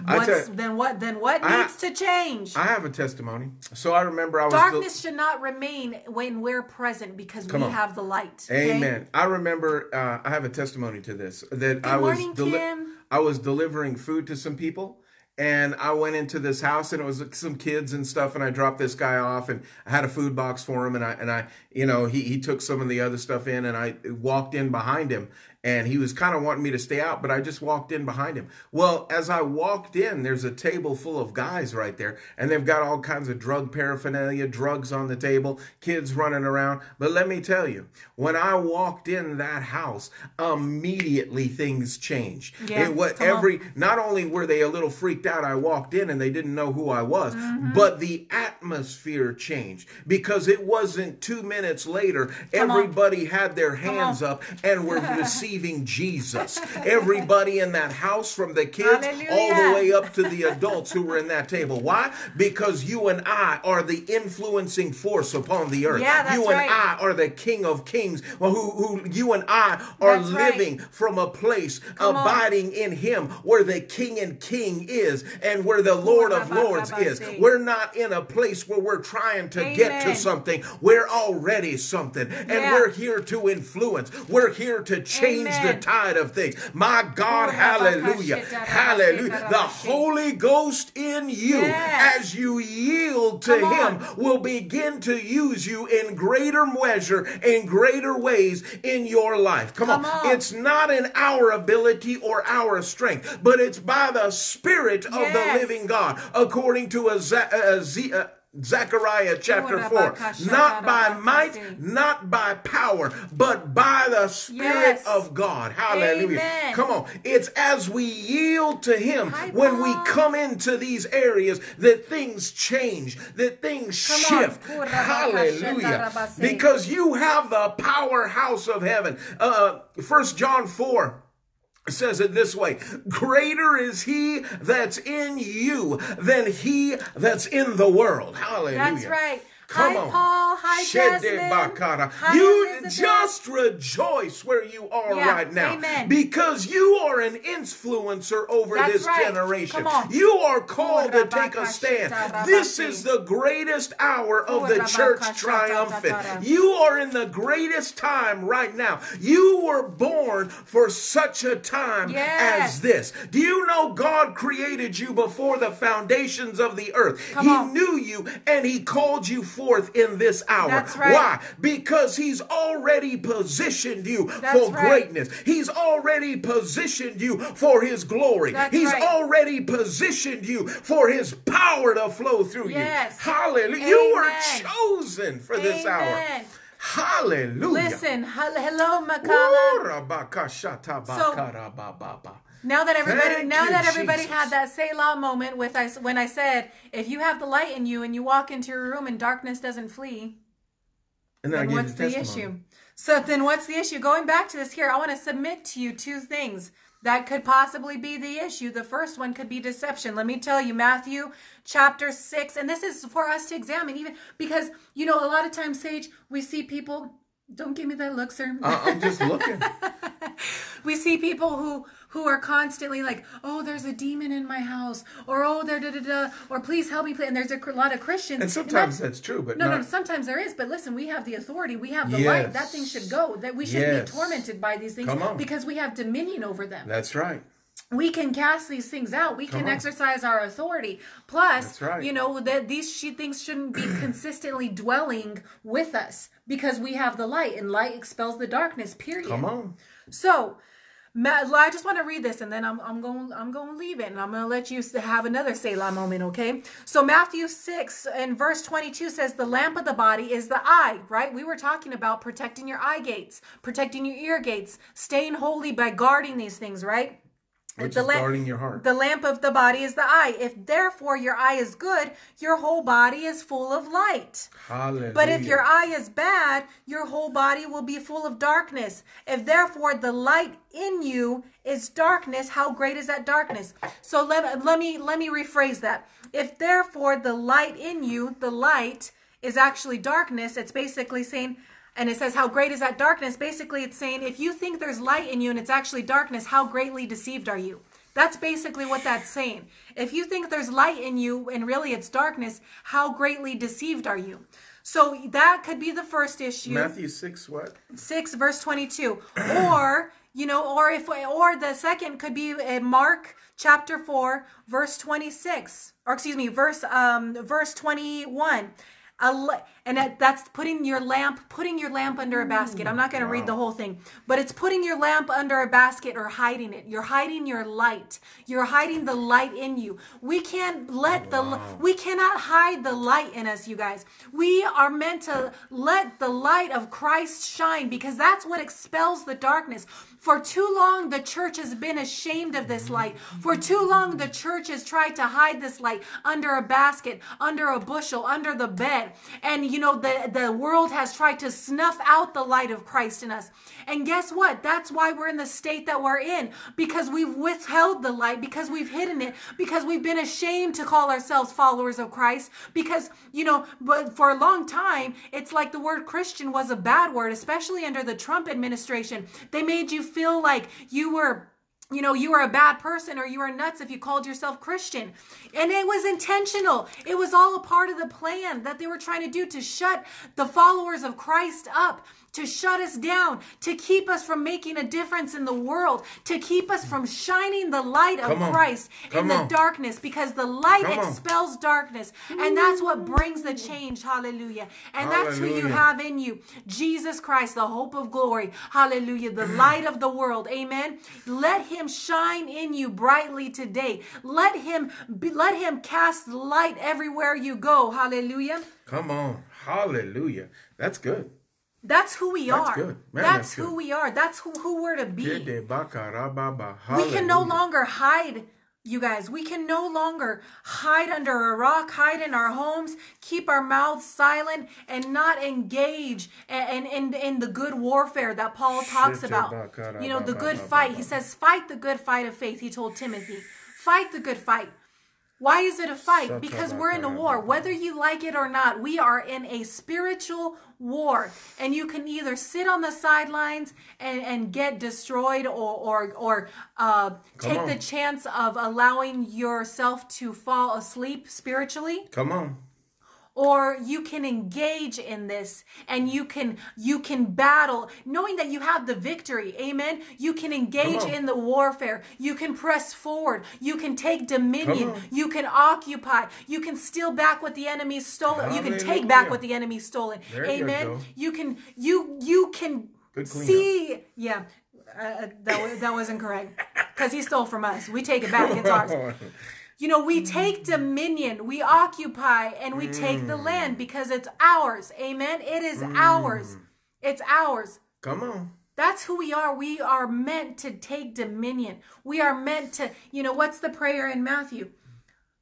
Then what needs to change? I have a testimony. So I remember darkness should not remain when we're present because we have the light. Okay? Amen. I remember I have a testimony to this. I was delivering food to some people. And I went into this house and it was some kids and stuff. And I dropped this guy off and I had a food box for him. And I, you know, he took some of the other stuff in and I walked in behind him and he was kind of wanting me to stay out, but I just walked in behind him. Well, as I walked in, there's a table full of guys right there and they've got all kinds of drug paraphernalia, drugs on the table, kids running around. But let me tell you, when I walked in that house, immediately things changed. Yeah, not only were they a little freaked out, I walked in and they didn't know who I was, but the atmosphere changed because it wasn't 2 minutes later. Everybody had their hands up and were receiving Jesus. Everybody in that house, from the kids all the way up to the adults who were in that table. Why? Because you and I are the influencing force upon the earth. Yeah, you and I are the King of Kings. Who you and I are living from a place abiding in Him, where the King and King is. And where the Lord of Lords is. We're not in a place where we're trying to get to something. We're already something. And we're here to influence. We're here to change the tide of things. My God, hallelujah. Hallelujah. The Holy Ghost in you, as you yield to Him, will begin to use you in greater measure, in greater ways in your life. Come on. It's not in our ability or our strength, but it's by the Spirit of the living God, according to Zechariah chapter 4. Not by might, not by power, but by the Spirit of God. Hallelujah. Amen. Come on. It's as we yield to Him, when we come into these areas, that things change, that things shift. Hallelujah. Because you have the powerhouse of heaven. 1 John 4. Says it this way: greater is He that's in you than he that's in the world. Hallelujah. That's right. Come on. Paul. Hi, Jasmine. You just rejoice where you are right now. Amen. Because you are an influencer over this generation. You are called to take a stand. This is the greatest hour of the church triumphant. You are in the greatest time right now. You were born for such a time as this. Do you know God created you before the foundations of the earth? He knew you and He called you forth in this hour. Why? Because He's already positioned you for greatness. He's already positioned you for His glory. He's already positioned you for His power to flow through you. Hallelujah. Amen. You were chosen for this hour. Hallelujah. Listen, hello, Makala. Now that everybody had that Selah moment when I said, if you have the light in you and you walk into your room and darkness doesn't flee, then what's the issue? So then what's the issue? Going back to this here, I want to submit to you two things that could possibly be the issue. The first one could be deception. Let me tell you, Matthew chapter 6, and this is for us to examine, even because, you know, a lot of times, Sage, we see people, don't give me that look, sir. I'm just looking. We see people who are constantly like, oh, there's a demon in my house, or oh, there da-da-da, or please help me, please. And there's a lot of Christians. And sometimes that's true, but no, sometimes there is. But listen, we have the authority. We have the light. That thing should go. That we shouldn't be tormented by these things because we have dominion over them. That's right. we can cast these things out. We can exercise our authority. Plus, you know, that these things shouldn't be consistently dwelling with us, because we have the light, and light expels the darkness, period. Come on. So, I just want to read this, and then I'm going to leave it, and I'm going to let you have another Selah moment, okay? So Matthew 6 and verse 22 says, the lamp of the body is the eye, right? We were talking about protecting your eye gates, protecting your ear gates, staying holy by guarding these things, right? Which is guarding your heart. The lamp of the body is the eye. If therefore your eye is good, your whole body is full of light. Hallelujah. But if your eye is bad, your whole body will be full of darkness. If therefore the light in you is darkness, how great is that darkness? So let me rephrase that. If therefore the light in you, the light is actually darkness, it's basically saying, and it says, how great is that darkness? Basically, it's saying, if you think there's light in you and it's actually darkness, how greatly deceived are you? That's basically what that's saying. If you think there's light in you and really it's darkness, how greatly deceived are you? So that could be the first issue. Matthew 6, what? 6, verse 22. Or, you know, or the second could be Mark chapter 4, verse 26. Or excuse me, verse 21. And that's putting your lamp under a basket. I'm not going to read the whole thing, but it's putting your lamp under a basket or hiding it. You're hiding your light. You're hiding the light in you. We can't let we cannot hide the light in us, you guys. We are meant to let the light of Christ shine, because that's what expels the darkness. For too long, the church has been ashamed of this light. For too long, the church has tried to hide this light under a basket, under a bushel, under the bed. And, you know, the world has tried to snuff out the light of Christ in us. And guess what? That's why we're in the state that we're in, because we've withheld the light, because we've hidden it, because we've been ashamed to call ourselves followers of Christ. Because, you know, but for a long time, it's like the word Christian was a bad word, especially under the Trump administration. They made you feel like you were, you know, you were a bad person or you were nuts if you called yourself Christian. And it was intentional. It was all a part of the plan that they were trying to do to shut the followers of Christ up, to shut us down, to keep us from making a difference in the world, to keep us from shining the light of Christ in the darkness, because the light expels darkness, and that's what brings the change. Hallelujah. And that's who you have in you, Jesus Christ, the hope of glory. Hallelujah. The light of the world. Amen. Let him shine in you brightly today. Let him cast light everywhere you go. Hallelujah. Come on. Hallelujah. That's good. That's who we are. Good. Man, that's who we are. That's who we're to be. We can no longer hide, you guys. We can no longer hide under a rock, hide in our homes, keep our mouths silent, and not engage in the good warfare that Paul talks about. You know, the good fight. He says, fight the good fight of faith, he told Timothy. Fight the good fight. Why is it a fight? Because we're in a war. Whether you like it or not, we are in a spiritual war. And you can either sit on the sidelines and get destroyed or take the chance of allowing yourself to fall asleep spiritually. Come on. Or you can engage in this, and you can battle, knowing that you have the victory. Amen. You can engage in the warfare. You can press forward. You can take dominion. You can occupy. You can steal back what the enemy stole. You can take back what the enemy stolen. Amen. You can see. Yeah, that wasn't correct, because he stole from us. We take it back. It's ours. You know, we take dominion, we occupy, and we take the land, because it's ours. Amen. It is ours. It's ours. Come on. That's who we are. We are meant to take dominion. We are meant to, you know, what's the prayer in Matthew?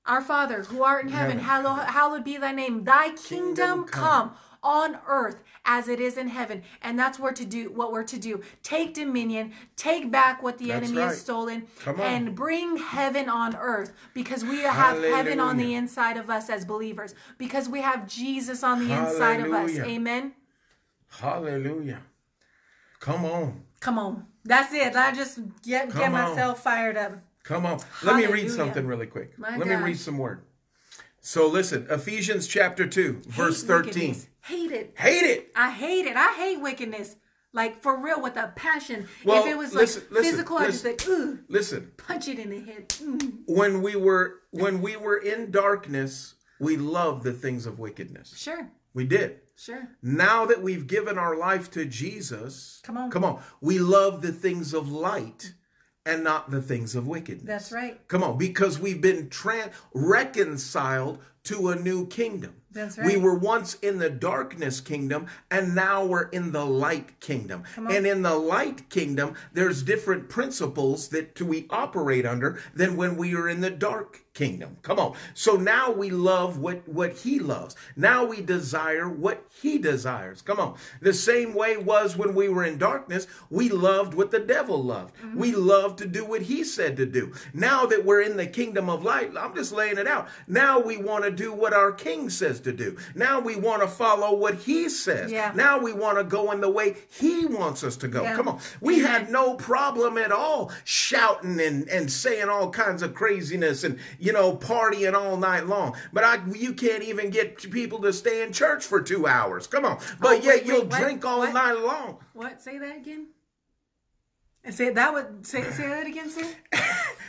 Our Father, who art in heaven, hallowed be thy name. Thy kingdom come on earth as it is in heaven. And that's what we're to do. Take dominion, take back what the enemy has stolen, and bring heaven on earth, because we have heaven on the inside of us as believers, because we have Jesus on the inside of us. Amen. Hallelujah. Come on. Come on. That's it. I just get myself fired up. Come on. Let me read something really quick. Let me read some word. So listen, Ephesians chapter 2, verse 13. Hate it. Hate it. I hate it. I hate wickedness. Like, for real, with a passion. Well, if it was, physical, I just punch it in the head. Mm. When we were in darkness, we loved the things of wickedness. Sure. We did. Sure. Now that we've given our life to Jesus, come on, we love the things of light and not the things of wickedness. That's right. Come on, because we've been reconciled to a new kingdom. That's right. We were once in the darkness kingdom, and now we're in the light kingdom. And in the light kingdom, there's different principles that we operate under than when we are in the dark kingdom. Come on. So now we love what he loves. Now we desire what he desires. Come on. The same way was when we were in darkness, we loved what the devil loved. Mm-hmm. We loved to do what he said to do. Now that we're in the kingdom of light, I'm just laying it out. Now we want to do what our king says to do. Now we want to follow what he says. Yeah. Now we want to go in the way he wants us to go. Yeah. Come on. We had no problem at all shouting and saying all kinds of craziness and, you know, partying all night long. But you can't even get people to stay in church for 2 hours. Come on. But yet you'll drink all night long. What? Say that again? Say that again, sir.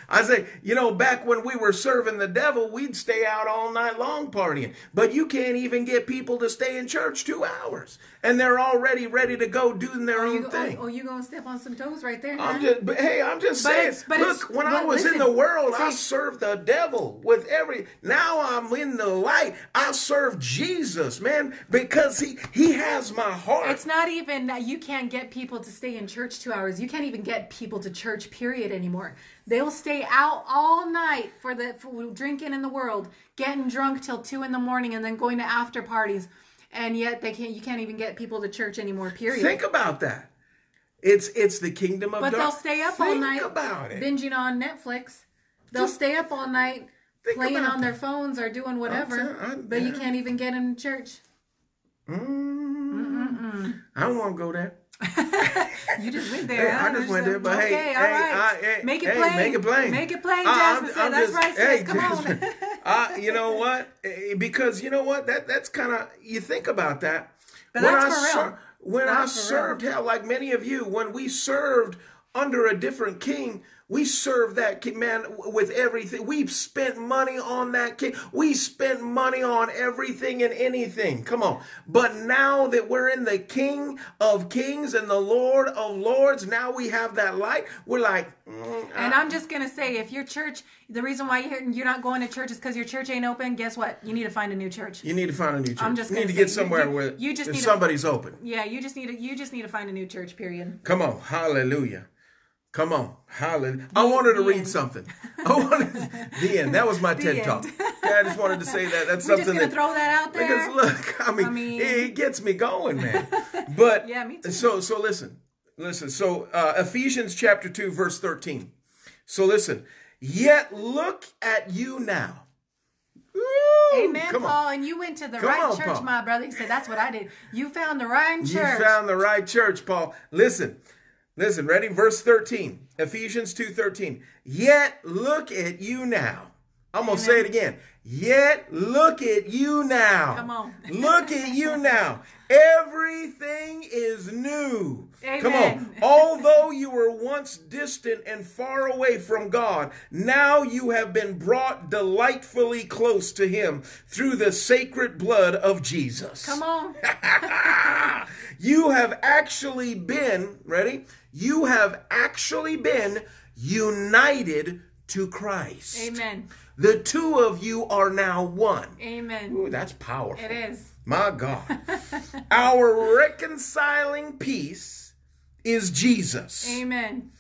I say, you know, back when we were serving the devil, we'd stay out all night long partying. But you can't even get people to stay in church 2 hours, and they're already ready to go doing their own thing. Oh, you're gonna step on some toes right there. I'm just saying. Look, when I was in the world, I served the devil with every. Now I'm in the light. I serve Jesus, man, because he has my heart. It's not even that you can't get people to stay in church 2 hours. You can't even get people to church period anymore. They'll stay out all night for drinking in the world, getting drunk till 2 in the morning and then going to after parties, and yet you can't even get people to church anymore period. Think about that. It's the kingdom of God. But they'll stay up all night binging on Netflix. They'll stay up all night playing on their phones or doing whatever, but you can't even get in church. I don't want to go there. You just went there. I just went there, but okay, hey, all right. Make it plain. Make it plain, Jasmine. That's right, sis, come on. You know what? Because you know what? That's kind of, you think about that. But when I served, like many of you, when we served under a different king, we served that man with everything. We spent money on that king. We spent money on everything and anything. Come on. But now that we're in the King of Kings and the Lord of Lords, now we have that light. We're like, and I'm just going to say, if your church, the reason why you're not going to church is because your church ain't open. Guess what? You need to find a new church. You need to get somewhere where somebody's open. Yeah, you just need to find a new church, period. Come on. Hallelujah. Come on. Hallelujah. I wanted to read something. The end. That was my TED Talk. Yeah, I just wanted to say that. We're just going to throw that out there. Because look, I mean, it gets me going, man. But yeah, me too. So listen. So Ephesians chapter 2, verse 13. So listen. Yet look at you now. Woo! Amen, Paul. And you went to the right church, my brother. He said, that's what I did. You found the right church. You found the right church, Paul. Listen, ready? Verse 13, Ephesians 2:13. Yet look at you now. I'm going to say it again. Yet look at you now. Come on. Look at you now. Everything is new. Amen. Come on. Although you were once distant and far away from God, now you have been brought delightfully close to him through the sacred blood of Jesus. Come on. You have actually been, ready? You have actually been united to Christ. Amen. The two of you are now one. Amen. Ooh, that's powerful. It is. My God. Our reconciling peace is Jesus. Amen.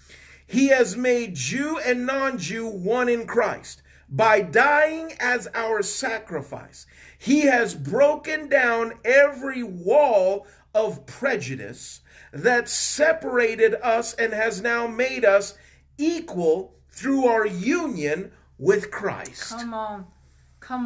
He has made Jew and non-Jew one in Christ. By dying as our sacrifice, he has broken down every wall of prejudice that separated us and has now made us equal through our union with Christ. Come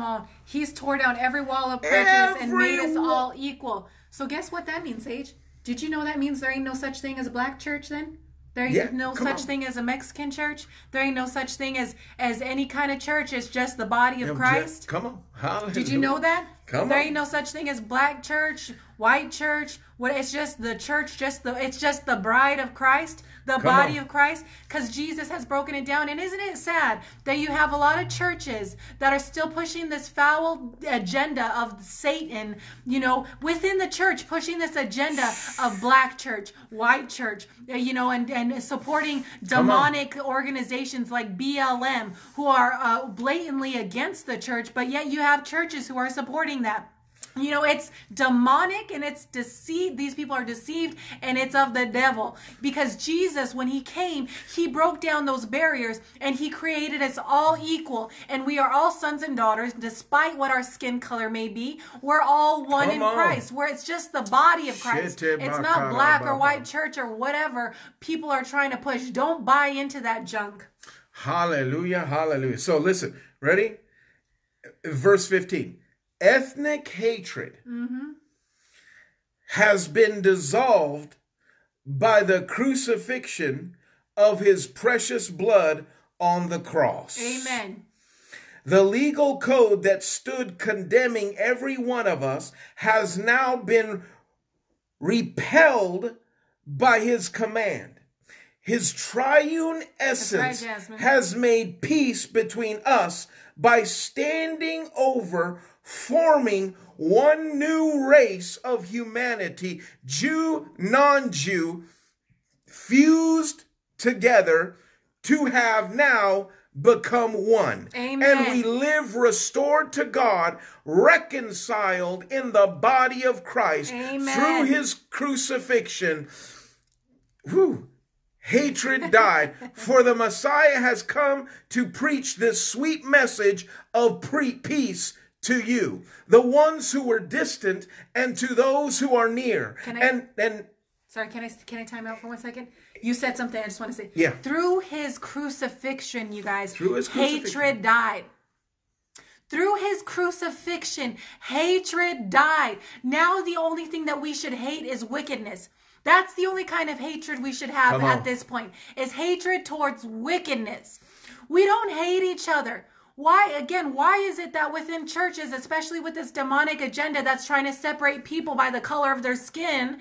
on. He's tore down every wall of prejudice and made us all equal. So guess what that means, Sage? Did you know that means there ain't no such thing as a black church then? There ain't no such thing as a Mexican church. There ain't no such thing as any kind of church. It's just the body of Christ. Come on. Hallelujah. Did you know that? Come on. Ain't no such thing as black church, white church. What? It's just the church. It's just the bride of Christ, the body of Christ. Because Jesus has broken it down. And isn't it sad that you have a lot of churches that are still pushing this foul agenda of Satan? You know, within the church, pushing this agenda of black church, white church. You know, and supporting demonic organizations like BLM, who are blatantly against the church. But yet you have churches who are supporting that. You know, it's demonic and it's deceived. These people are deceived and it's of the devil, because Jesus, when he came, he broke down those barriers and he created us all equal, and we are all sons and daughters despite what our skin color may be. We're all one in Christ, where it's just the body of Christ. It's not black or white church or whatever people are trying to push. Don't buy into that junk. Hallelujah, hallelujah. So listen, ready? Verse 15. Ethnic hatred has been dissolved by the crucifixion of his precious blood on the cross. Amen. The legal code that stood condemning every one of us has now been repelled by his command. His triune essence has made peace between us by standing over, forming one new race of humanity, Jew, non-Jew, fused together to have now become one. Amen. And we live restored to God, reconciled in the body of Christ through his crucifixion. Hatred died, for the Messiah has come to preach this sweet message of peace to you, the ones who were distant, and to those who are near. Sorry, can I time out for one second? You said something I just want to say. Yeah. Through his crucifixion, you guys, hatred died. Through his crucifixion, hatred died. Now the only thing that we should hate is wickedness. That's the only kind of hatred we should have at this point, is hatred towards wickedness. We don't hate each other. Why, again, why is it that within churches, especially with this demonic agenda that's trying to separate people by the color of their skin,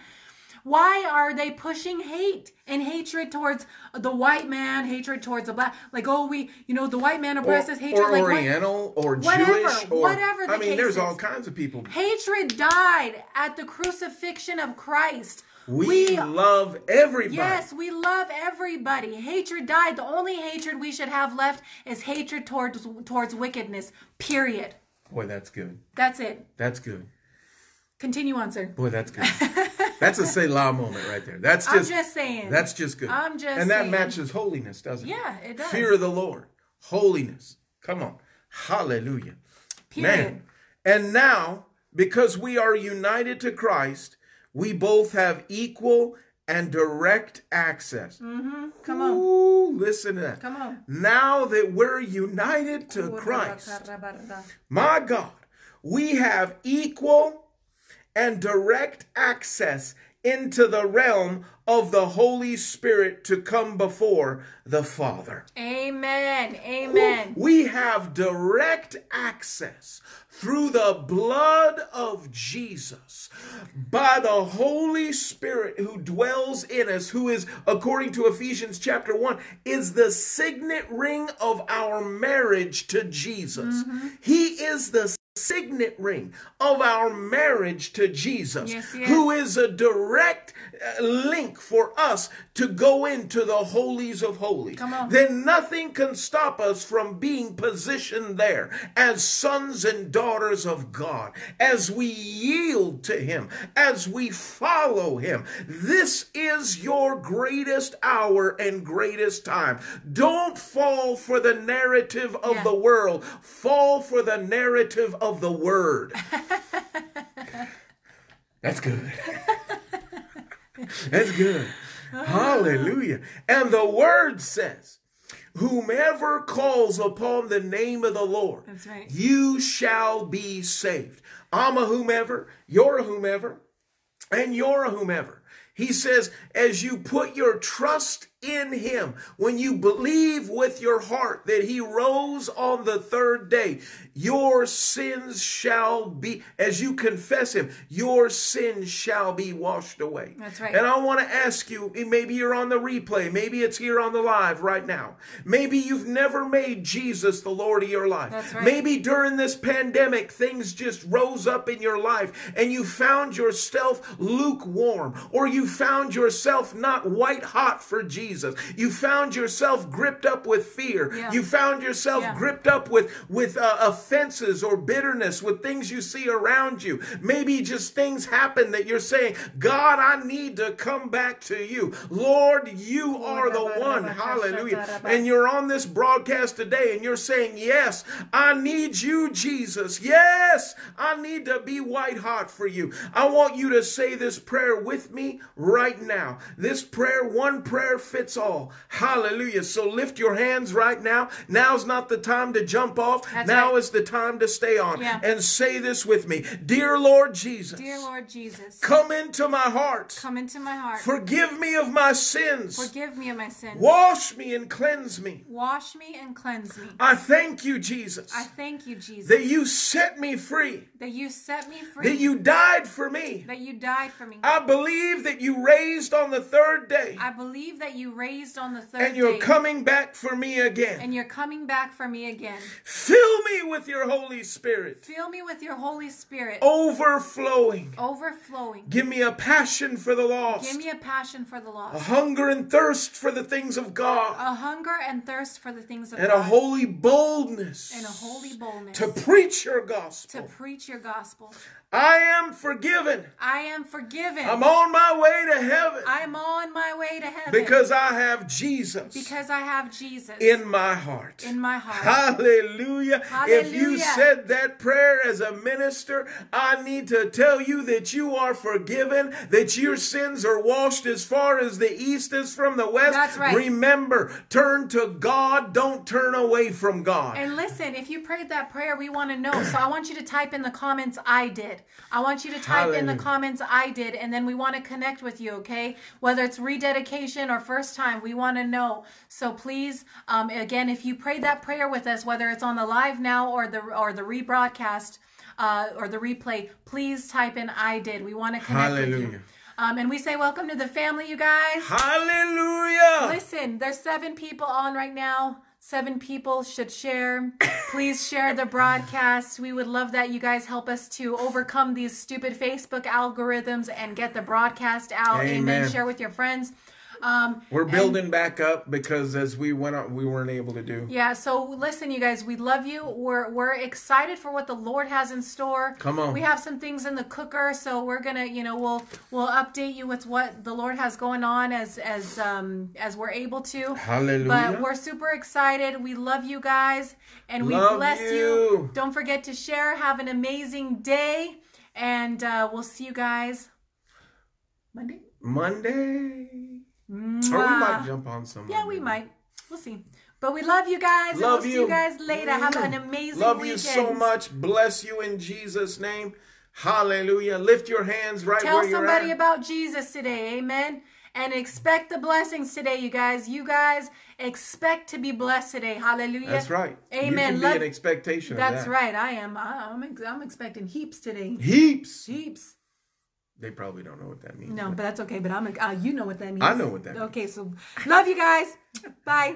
why are they pushing hate and hatred towards the white man, hatred towards the black? Like, oh, we, you know, the white man oppresses hatred. Or like Oriental or whatever, Jewish. Or, whatever the case there's all kinds of people. Hatred died at the crucifixion of Christ. We love everybody. Yes, we love everybody. Hatred died. The only hatred we should have left is hatred towards wickedness, period. Boy, that's good. That's it. That's good. Continue on, sir. Boy, that's good. That's a Selah moment right there. That's just, I'm just saying. That's just good. I'm just saying. And that matches holiness, doesn't it? Yeah, it does. Fear of the Lord. Holiness. Come on. Hallelujah. Period. Man. And now, because we are united to Christ, we both have equal and direct access. Come on. Ooh, listen to that. Come on. Now that we're united to Christ, my God, we have equal and direct access into the realm of the Holy Spirit to come before the Father. Amen. Amen. We have direct access through the blood of Jesus, by the Holy Spirit who dwells in us, who is, according to Ephesians chapter 1, is the signet ring of our marriage to Jesus. He is the signet ring of our marriage to Jesus, who is a direct link for us to go into the holies of holies. Then nothing can stop us from being positioned there as sons and daughters of God, as we yield to him, as we follow him. This is your greatest hour and greatest time. Don't fall for the narrative of the world. Fall for the narrative of the word. That's good. That's good. Hallelujah. And the word says, whomever calls upon the name of the Lord, you shall be saved. I'm a whomever, you're a whomever, and you're a whomever. He says, as you put your trust in him. When you believe with your heart that he rose on the third day, your sins shall be, as you confess him, your sins shall be washed away. That's right. And I want to ask you, maybe you're on the replay, maybe it's here on the live right now. Maybe you've never made Jesus the Lord of your life. That's right. Maybe during this pandemic, things just rose up in your life and you found yourself lukewarm, or you found yourself not white hot for Jesus. You found yourself gripped up with fear. Yeah. You found yourself gripped up with offenses or bitterness, with things you see around you. Maybe just things happen that you're saying, God, I need to come back to you. Lord, you are the one. Hallelujah. And you're on this broadcast today and you're saying, yes, I need you, Jesus. Yes, I need to be white hot for you. I want you to say this prayer with me right now. This prayer, one prayer fits all. Hallelujah. So lift your hands right now. Now's not the time to jump off. That's now right. Is the time to stay on. Yeah. And say this with me. Dear Lord Jesus. Dear Lord Jesus. Come into my heart. Come into my heart. Forgive me of my sins. Forgive me of my sins. Wash me and cleanse me. Wash me and cleanse me. I thank you, Jesus. I thank you, Jesus. That you set me free. That you set me free. That you died for me. That you died for me. I believe that you raised on the third day. I believe that you raised on the third day. And you're coming back for me again. And you're coming back for me again. Fill me with your Holy Spirit. Fill me with your Holy Spirit. Overflowing. Overflowing. Give me a passion for the lost. Give me a passion for the lost. A hunger and thirst for the things of God. A hunger and thirst for the things of God. And a holy boldness. And a holy boldness. To preach your gospel. To preach your gospel. I am forgiven. I am forgiven. I'm on my way to heaven. I'm on my way to heaven. Because I have Jesus. Because I have Jesus. In my heart. In my heart. Hallelujah. Hallelujah. If you said that prayer as a minister, I need to tell you that you are forgiven, that your sins are washed as far as the east is from the west. That's right. Remember, turn to God. Don't turn away from God. And listen, if you prayed that prayer, we want to know. So I want you to type in the comments, I did. I want you to type in the comments, I did, and then we want to connect with you, okay? Whether it's rededication or first time, we want to know. So please, again, if you prayed that prayer with us, whether it's on the live now or the rebroadcast or the replay, please type in, I did. We want to connect with you. And we say welcome to the family, you guys. Hallelujah. Listen, there's 7 people on right now. 7 people should share. Please share the broadcast. We would love that. You guys help us to overcome these stupid Facebook algorithms and get the broadcast out. Amen. Amen. Share with your friends. We're building back up because as we went on, we weren't able to do. Yeah, so listen, you guys, we love you. We're excited for what the Lord has in store. Come on. We have some things in the cooker, so we're gonna, you know, we'll update you with what the Lord has going on as we're able to. Hallelujah. But we're super excited. We love you guys, and we bless you. Don't forget to share. Have an amazing day, and we'll see you guys Monday. Monday. Mwah. Or we might jump on some. Yeah, we might. We'll see. But we love you guys. Love you. See you guys later. Have an amazing weekend. Love you so much. Bless you in Jesus' name. Hallelujah. Lift your hands right where you're at. Tell somebody about Jesus today. Amen. And expect the blessings today, you guys. You guys expect to be blessed today. Hallelujah. That's right. Amen. You can be an expectation of that. That's right. I am. I'm expecting heaps today. Heaps. Heaps. They probably don't know what that means. No, but that's okay. But you know what that means. I know what that means. Okay, so love you guys. Bye.